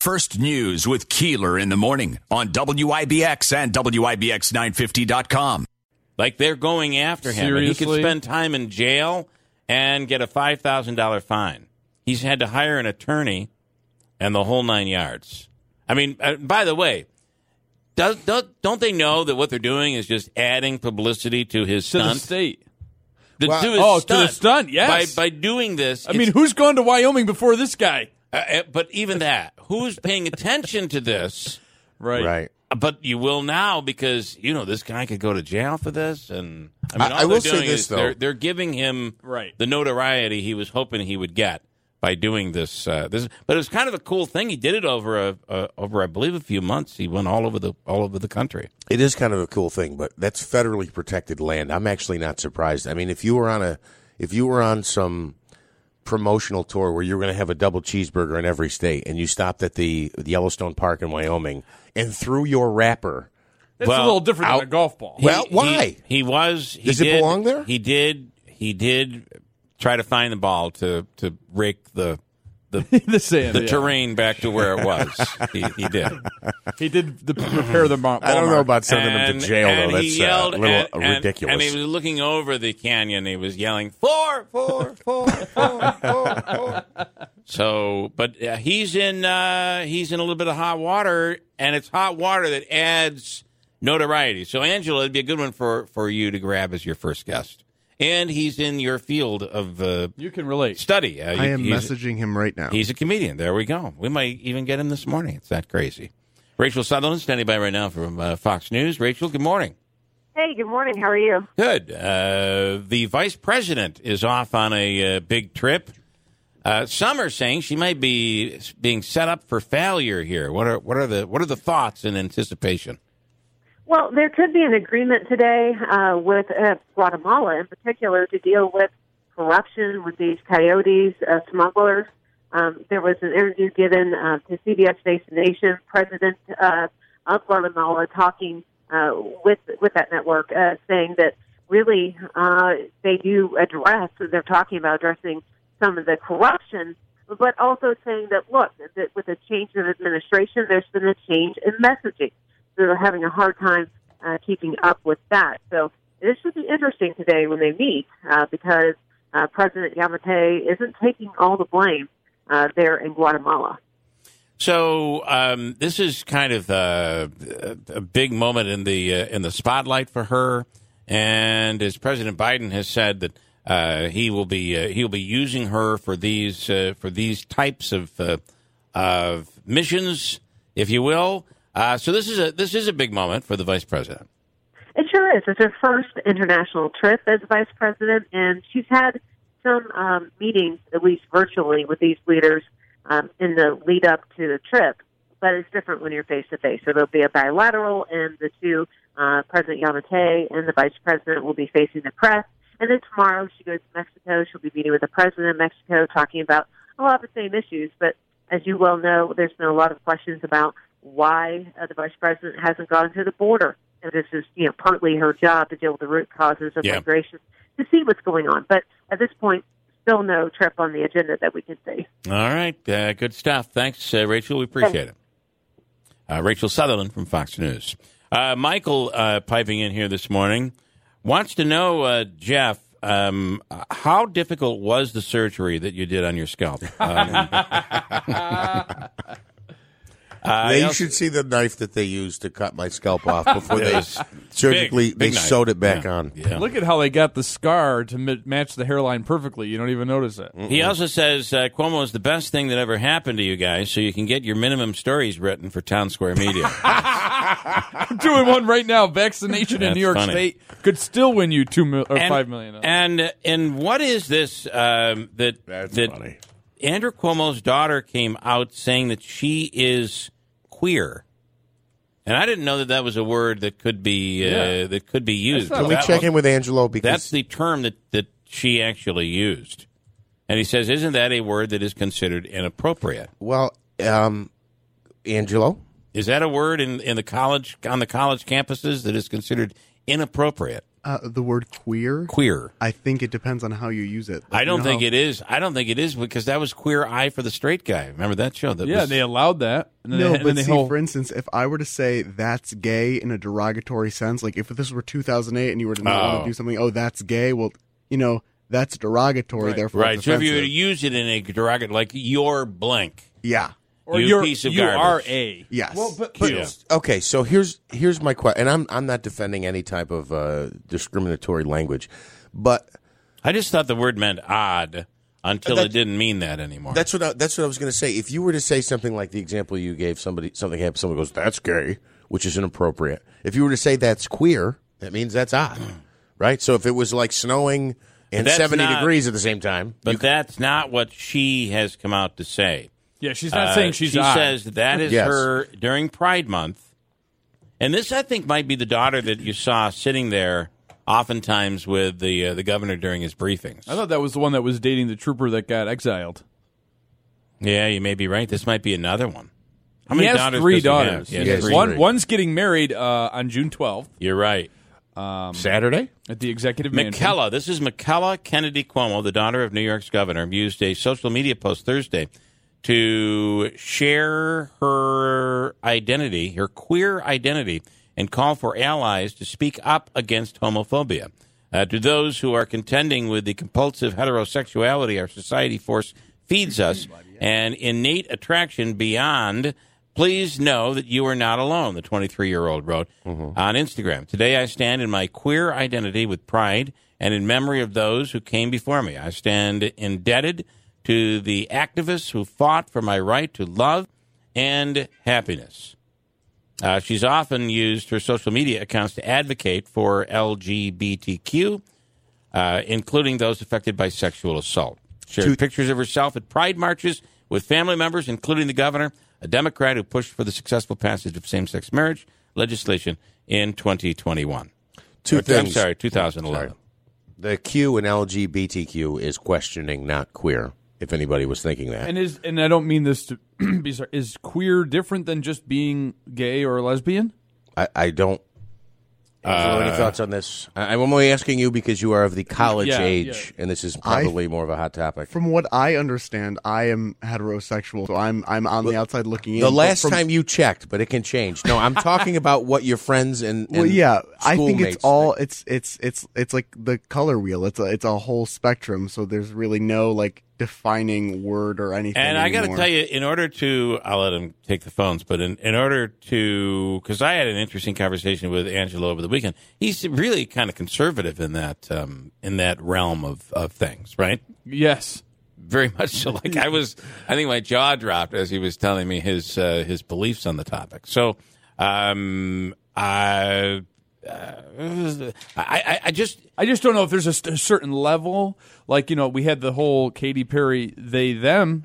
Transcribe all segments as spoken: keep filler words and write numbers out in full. First News with Keeler in the morning on W I B X and W I B X nine fifty dot com. Like, they're going after him. Seriously? And he could spend time in jail and get a five thousand dollars fine. He's had to hire an attorney and the whole nine yards. I mean, by the way, does, does, don't they know that what they're doing is just adding publicity to his stunt? To the state. To, wow. to his oh, stunt. to the stunt, yes. By, by doing this. I mean, who's gone to Wyoming before this guy? Uh, but even that, who's paying attention to this? Right. Right. But you will now because, you know, this guy could go to jail for this. And I mean, all I, I will say this, though. They're, they're giving him right. the notoriety he was hoping he would get by doing this. Uh, this, but it was kind of a cool thing. He did it over, a, uh, over I believe, a few months. He went all over the all over the country. It is kind of a cool thing, but that's federally protected land. I'm actually not surprised. I mean, if you were on a if you were on some promotional tour where you're going to have a double cheeseburger in every state, and you stopped at the, the Yellowstone Park in Wyoming and threw your wrapper. That's well, a little different out, than a golf ball. He, well, why? He, he was. He Does did, it belong there? He did. He did try to find the ball to, to rake the the, the, sand, the yeah. terrain back to where it was. he, he did. He did the, repair the ball. I don't know about sending and, him to jail, though. That's he yelled, uh, a little and, ridiculous. And, and he was looking over the canyon. He was yelling, four, four, four, four, four, four. So, but uh, he's in uh, he's in a little bit of hot water, and it's hot water that adds notoriety. So, Angela, it'd be a good one for, for you to grab as your first guest. And he's in your field of uh, you can relate. study. Uh, I am messaging him right now. He's a comedian. There we go. We might even get him this morning. It's that crazy. Rachel Sutherland standing by right now from uh, Fox News. Rachel, good morning. Hey, good morning. How are you? Good. Uh, the vice president is off on a uh, big trip. Uh, some are saying she might be being set up for failure here. What are what are the what are the thoughts in anticipation? Well, there could be an agreement today uh, with uh, Guatemala in particular to deal with corruption with these coyotes, uh, smugglers. Um, there was an interview given uh, to C B S Nation, president uh, of Guatemala, talking uh, with with that network, uh, saying that really uh, they do address, they're talking about addressing some of the corruption, but also saying that, look, that with a change in administration, there's been a change in messaging. They're having a hard time uh, keeping up with that. So this should be interesting today when they meet uh, because uh, President Yamate isn't taking all the blame uh, there in Guatemala. So um, this is kind of uh, a big moment in the uh, in the spotlight for her. And as President Biden has said that uh, he will be uh, he'll be using her for these uh, for these types of uh, of missions, if you will. Uh, so this is a this is a big moment for the vice president. It sure is. It's her first international trip as vice president, and she's had some um, meetings, at least virtually, with these leaders um, in the lead up to the trip. But it's different when you're face to face. So there'll be a bilateral, and the two uh, President Yamate and the vice president will be facing the press. And then tomorrow she goes to Mexico. She'll be meeting with the president of Mexico, talking about a lot of the same issues. But as you well know, there's been a lot of questions about why uh, the vice president hasn't gone to the border. And this is, you know, partly her job to deal with the root causes of yeah. migration to see what's going on. But at this point, still no trip on the agenda that we can see. All right. Uh, good stuff. Thanks, uh, Rachel. We appreciate Thanks. it. Uh, Rachel Sutherland from Fox News. Uh, Michael uh, piping in here this morning wants to know, uh, Jeff, Um, how difficult was the surgery that you did on your scalp? Um, Uh, they also, should see the knife that they used to cut my scalp off before they surgically big, big they knife. sewed it back yeah. on. Yeah. Look at how they got the scar to m- match the hairline perfectly. You don't even notice it. Mm-mm. He also says uh, Cuomo is the best thing that ever happened to you guys, so you can get your minimum stories written for Town Square Media. I'm doing one right now. Vaccination in New York funny. State could still win you two mil- or and, five million. And and what is this um, that that's that, funny? Andrew Cuomo's daughter came out saying that she is queer, and I didn't know that that was a word that could be uh, yeah. that could be used. Can we that, check in with Angelo? Because that's the term that, that she actually used, and he says, "Isn't that a word that is considered inappropriate?" Well, um, Angelo, is that a word in, in the college on the college campuses that is considered inappropriate? Uh, the word queer? Queer. I think it depends on how you use it. Like, I don't you know think how... it is. I don't think it is because that was Queer Eye for the Straight Guy. Remember that show? That yeah, was... they allowed that. And then no, they, but and then see, whole... for instance, if I were to say that's gay in a derogatory sense, like if this were two thousand eight and you were to not oh. want to do something, oh, that's gay, well, you know, that's derogatory, right. therefore Right, it's so offensive. If you were to use it in a derogatory, like you're blank. Yeah. Or you piece of garbage. You are a yes. Well, but, but, yeah. Okay, so here's here's my question, and I'm I'm not defending any type of uh, discriminatory language, but I just thought the word meant odd until that, it didn't mean that anymore. That's what I, that's what I was going to say. If you were to say something like the example you gave, somebody something happens, someone goes that's gay, which is inappropriate. If you were to say that's queer, that means that's odd, right? So if it was like snowing and seventy not, degrees at the same time, but you, that's not what she has come out to say. Yeah, she's not uh, saying she's She odd. says that is yes. her during Pride Month. And this, I think, might be the daughter that you saw sitting there oftentimes with the uh, the governor during his briefings. I thought that was the one that was dating the trooper that got exiled. Yeah, you may be right. This might be another one. How many he has daughters three daughters. He has? He has three. One, one's getting married uh, on June twelfth. You're right. Um, Saturday? At the executive mansion. Michaela, this is Michaela Kennedy Cuomo, the daughter of New York's governor, used a social media post Thursday to share her identity, her queer identity, and call for allies to speak up against homophobia. Uh, to those who are contending with the compulsive heterosexuality our society force feeds us and innate attraction beyond, please know that you are not alone, the twenty-three-year-old wrote mm-hmm. on Instagram. Today I stand in my queer identity with pride and in memory of those who came before me. I stand indebted to the activists who fought for my right to love and happiness. Uh, she's often used her social media accounts to advocate for L G B T Q, uh, including those affected by sexual assault. Shared Two- pictures of herself at pride marches with family members, including the governor, a Democrat who pushed for the successful passage of same-sex marriage legislation in twenty twenty-one. Two or, things. I'm sorry, twenty eleven. Sorry. The Q in L G B T Q is questioning, not queer. If anybody was thinking that. And is and I don't mean this to be sorry. Is queer different than just being gay or lesbian? I, I don't. Uh, any thoughts on this? I, I'm only asking you because you are of the college yeah, age, yeah. and this is probably I, more of a hot topic. From what I understand, I am heterosexual, so I'm I'm on well, the outside looking in. The last from, time you checked, but it can change. No, I'm talking about what your friends and, and well, yeah, I think it's all think. it's it's it's it's like the color wheel. It's a it's a whole spectrum. So there's really no like defining word or anything. And I got to tell you, in order to, I'll let him take the phones, but in, in order to, because I had an interesting conversation with Angelo over the weekend. He's really kind of conservative in that um, in that realm of, of things, right? Yes, very much so. Like I was, I think my jaw dropped as he was telling me his uh, his beliefs on the topic. So um, I. Uh, I, I just I just don't know if there's a, st- a certain level. Like, you know, we had the whole Katy Perry, they, them.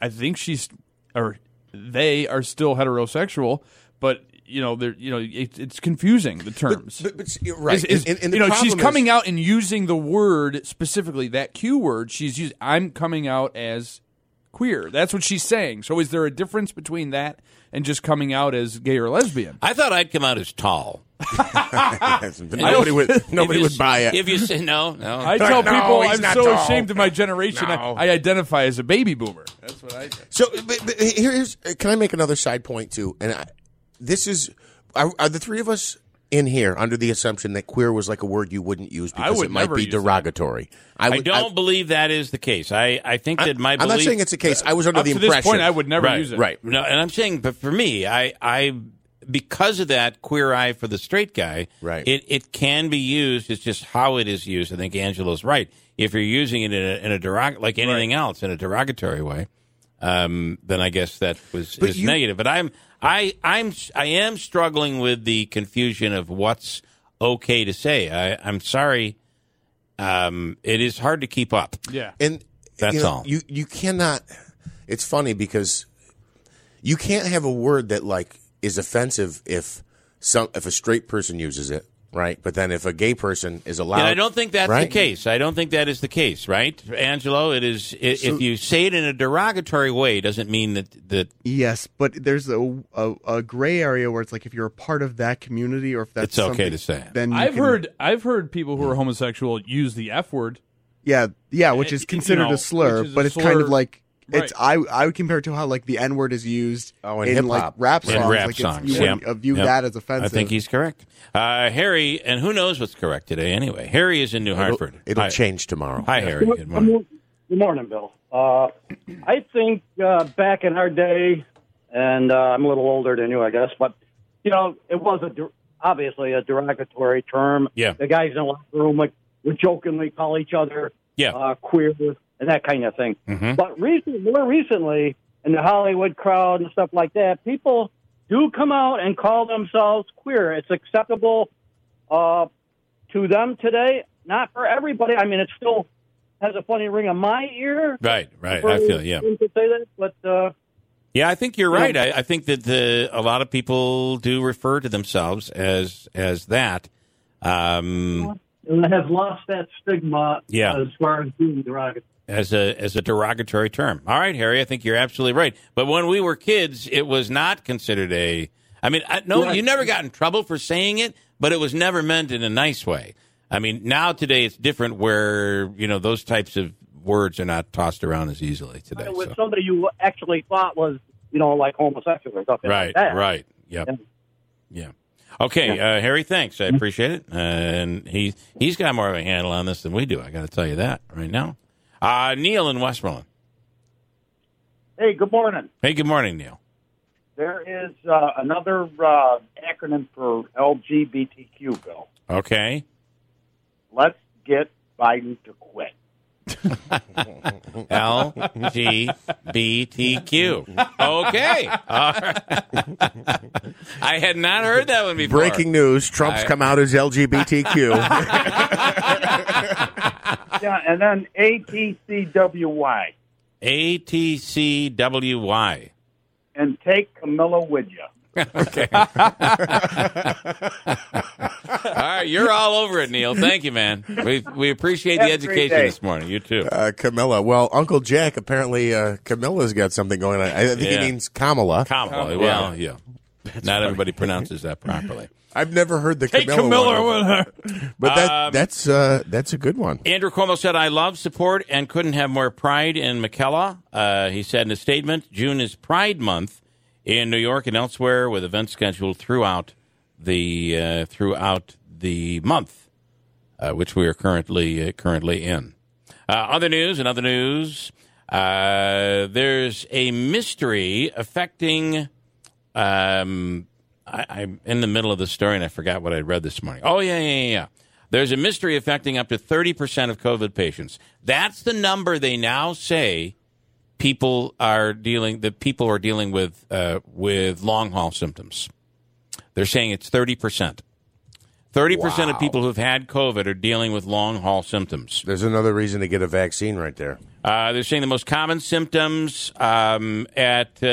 I think she's, or they are still heterosexual, but, you know, they're, you know, it, it's confusing, the terms. But, but, but you're right. Is, is, and, and the you know, she's coming is... out and using the word, specifically that Q word, she's used, I'm coming out as queer. That's what she's saying. So is there a difference between that and just coming out as gay or lesbian? I thought I'd come out as tall. nobody would, nobody you, would buy it. If you say no, no. I tell no, people I'm so tall. ashamed of my generation. No. I, I identify as a baby boomer. That's what I do. So but, but here's, can I make another side point too? And I, this is, are, are the three of us in here under the assumption that queer was like a word you wouldn't use because would it might be derogatory? I, would, I don't I, believe that is the case. I, I think that I, my belief... I'm not saying it's the case. I was under the impression... Up to this point, I would never right, use it. Right. No, and I'm saying, but for me, I... I because of that Queer Eye for the Straight Guy, right. it, it can be used. It's just how it is used. I think Angelo's right. If you're using it in a, in a derog- like anything right. else, in a derogatory way, um, then I guess that was but is you, negative. But I'm I I'm I am struggling with the confusion of what's okay to say. I, I'm sorry, um, it is hard to keep up. Yeah, and that's you know, all. You you cannot. It's funny because you can't have a word that like. is offensive if some if a straight person uses it right? But then if a gay person is allowed... And I don't think that's right? the case. I don't think that is the case, right? Angelo, it is. It, so, if you say it in a derogatory way, it doesn't mean that... that yes, but there's a, a, a gray area where it's like if you're a part of that community or if that's it's okay to say. Then I've, can, heard, I've heard people who are homosexual use the F word. Yeah, yeah, which is considered you know, a slur, but a it's slur, kind of like... Right. It's I I would compare it to how like the N word is used oh, in, in like rap songs. In rap like, songs, you yeah. would view yep. that as offensive. I think he's correct. Uh, Harry, and who knows what's correct today anyway. Harry is in New it'll, Hartford. It'll Hi. change tomorrow. Hi, Harry. Good morning. Good morning, Bill. Uh, I think uh, back in our day, and uh, I'm a little older than you, I guess, but you know, it was a der- obviously a derogatory term. Yeah. The guys in the locker room would, would jokingly call each other yeah. uh, queer. And that kind of thing. Mm-hmm. But recent, more recently, in the Hollywood crowd and stuff like that, people do come out and call themselves queer. It's acceptable uh, to them today. Not for everybody. I mean, it still has a funny ring in my ear. Right, right. I feel yeah. To say that, but uh, yeah, I think you're right. You know, I, I think that the, a lot of people do refer to themselves as as that. Um, and they have lost that stigma. Yeah. As far as being derogatory. As a as a derogatory term. All right, Harry, I think you're absolutely right. But when we were kids, it was not considered a... I mean, I, no, right. you never got in trouble for saying it, but it was never meant in a nice way. I mean, now today it's different where, you know, those types of words are not tossed around as easily today. Right, with so. somebody you actually thought was, you know, like homosexual or something right, like that. Right, yep. And, yeah. Okay, yeah. Uh, Harry, thanks. I appreciate it. Uh, and he, he's got more of a handle on this than we do. I got to tell you that right now. Uh, Neil in Westmoreland. Hey, good morning. Hey, good morning, Neil. There is uh, another uh, acronym for L G B T Q, Bill. Okay. Let's get Biden to quit. L G B T Q. Okay. All right. I had not heard that one before. Breaking news. Trump's I... come out as L G B T Q. Yeah, and then A T C W Y. A T C W Y. And take Camilla with you. Okay. All right, you're all over it, Neil. Thank you, man. We we appreciate Have the education this morning. You too. Uh, Camilla. Well, Uncle Jack, apparently uh, Camilla's got something going on. I think yeah. he means Kamala. Kamala. Kamala. Well, yeah. yeah. Not funny. Everybody pronounces that properly. I've never heard the Camilla, hey, Camilla one. With her. But that, um, that's uh, that's a good one. Andrew Cuomo said, I love, support, and couldn't have more pride in Michaela. Uh, he said in a statement, June is Pride Month in New York and elsewhere with events scheduled throughout the uh, throughout the month, uh, which we are currently uh, currently in. Uh, other news, in other news, uh, there's a mystery affecting... Um, I, I'm in the middle of the story, and I forgot what I read this morning. Oh, yeah, yeah, yeah. There's a mystery affecting up to thirty percent of COVID patients. That's the number they now say people are dealing that people are dealing with uh, with long-haul symptoms. They're saying it's thirty percent. thirty percent wow. of people who've had COVID are dealing with long-haul symptoms. There's another reason to get a vaccine right there. Uh, they're saying the most common symptoms um, at uh,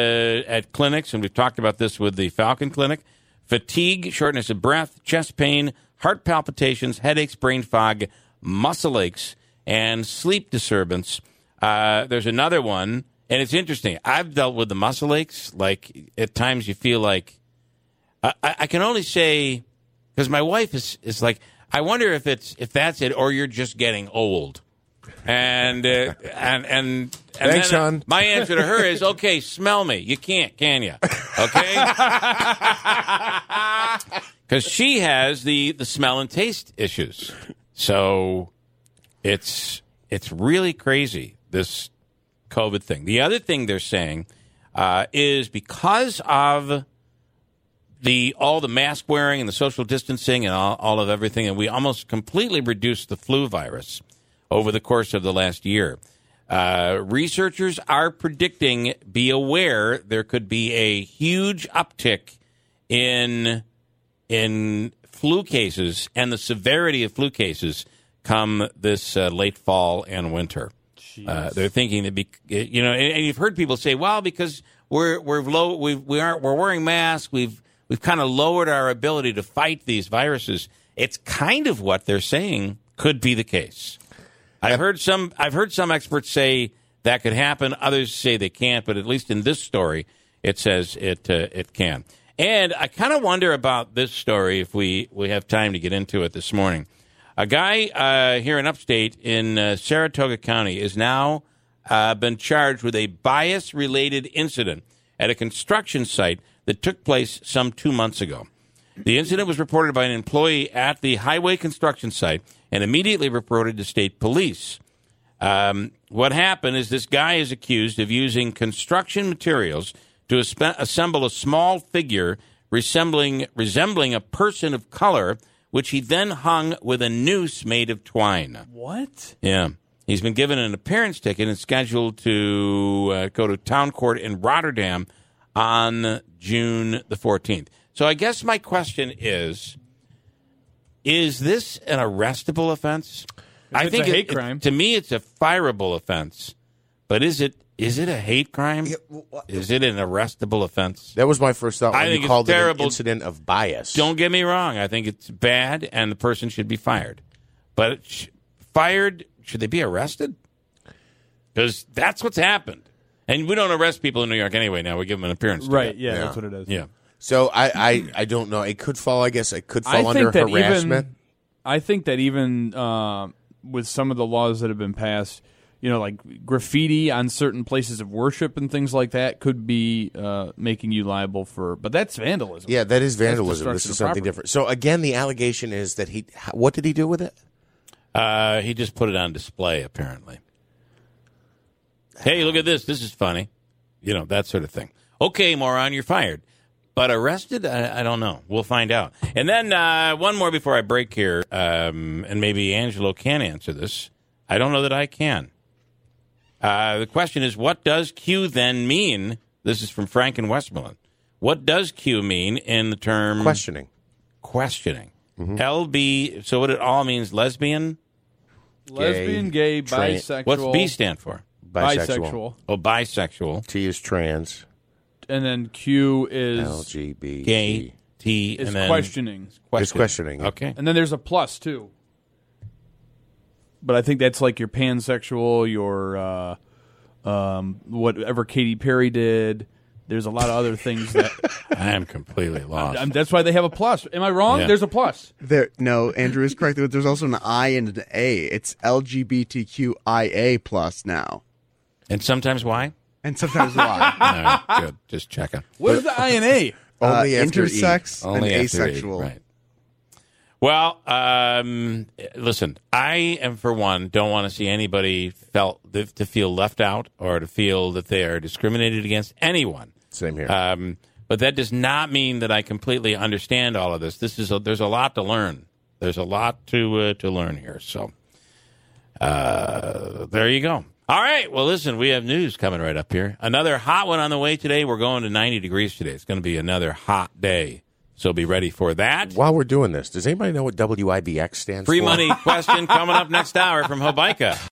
at clinics, and we've talked about this with the Falcon Clinic, fatigue, shortness of breath, chest pain, heart palpitations, headaches, brain fog, muscle aches, and sleep disturbance. Uh, there's another one, and it's interesting. I've dealt with the muscle aches. Like, at times you feel like... I, I can only say... Because my wife is, is like, I wonder if it's if that's it, or you're just getting old. And uh, and and, and thanks, son. My answer to her is, okay, smell me. You can't, can you? Okay, because she has the, the smell and taste issues. So it's it's really crazy, this COVID thing. The other thing they're saying uh, is because of. The all the mask wearing and the social distancing and all, all of everything, and we almost completely reduced the flu virus over the course of the last year. Uh, researchers are predicting, be aware, there could be a huge uptick in in flu cases and the severity of flu cases come this uh, late fall and winter. Uh, they're thinking that, be, you know, and, and you've heard people say, "Well, because we're we're low, we we aren't we're wearing masks, we've." We've kind of lowered our ability to fight these viruses. It's kind of what they're saying could be the case. I've heard some I've heard some experts say that could happen. Others say they can't. But at least in this story, it says it uh, it can. And I kind of wonder about this story, if we, we have time to get into it this morning. A guy uh, here in upstate in uh, Saratoga County is now uh, been charged with a bias-related incident at a construction site that took place some two months ago. The incident was reported by an employee at the highway construction site and immediately reported to state police. Um, what happened is this guy is accused of using construction materials to aspe- assemble a small figure resembling resembling a person of color, which he then hung with a noose made of twine. What? Yeah. He's been given an appearance ticket and scheduled to uh, go to town court in Rotterdam on June the fourteenth. So I guess my question is, is this an arrestable offense? I think it's a hate it, crime. It, to me, it's a fireable offense. But is it is it a hate crime? Is it an arrestable offense? That was my first thought when I think you called terrible. It an incident of bias. Don't get me wrong. I think it's bad, and the person should be fired. But sh- fired, should they be arrested? Because that's what's happened. And we don't arrest people in New York anyway now. We give them an appearance. Right, yeah, yeah, that's what it is. Yeah. So I, I, I don't know. It could fall, I guess, it could fall I under harassment. Even, I think that even uh, with some of the laws that have been passed, you know, like graffiti on certain places of worship and things like that could be uh, making you liable for, but that's vandalism. Yeah, that is vandalism. This is something property. Different. So again, the allegation is that he, what did he do with it? Uh, he just put it on display, apparently. Hey, look at this. This is funny. You know, that sort of thing. Okay, moron, you're fired. But arrested? I, I don't know. We'll find out. And then uh, one more before I break here, um, and maybe Angelo can answer this. I don't know that I can. Uh, the question is, what does Q then mean? This is from Frank in Westmoreland. What does Q mean in the term... Questioning. Questioning. Mm-hmm. L B, so what it all means, lesbian? Lesbian, gay, gay bisexual. What's B stand for? Bisexual. bisexual. Oh, bisexual. T is trans. And then Q is L G B T. Gay, T, is and then questioning. questioning. It's questioning. Okay. And then there's a plus, too. But I think that's like your pansexual, your uh, um, whatever Katy Perry did. There's a lot of other things that... I am completely lost. I'm, that's why they have a plus. Am I wrong? Yeah. There's a plus. There, no, Andrew is correct. There's also an I and an A. It's L G B T Q I A plus now. And sometimes why? And sometimes why. No, good. Just checking. What is the I and A? Uh, Only intersex e. Only and asexual. E. Right. Well, um, listen, I am, for one, don't want to see anybody felt th- to feel left out or to feel that they are discriminated against anyone. Same here. Um, but that does not mean that I completely understand all of this. This is a, there's a lot to learn. There's a lot to uh, to learn here. So uh, there you go. All right. Well, listen, we have news coming right up here. Another hot one on the way today. We're going to ninety degrees today. It's going to be another hot day. So be ready for that. While we're doing this, does anybody know what W I B X stands for? Free money question coming up next hour from Hobaika.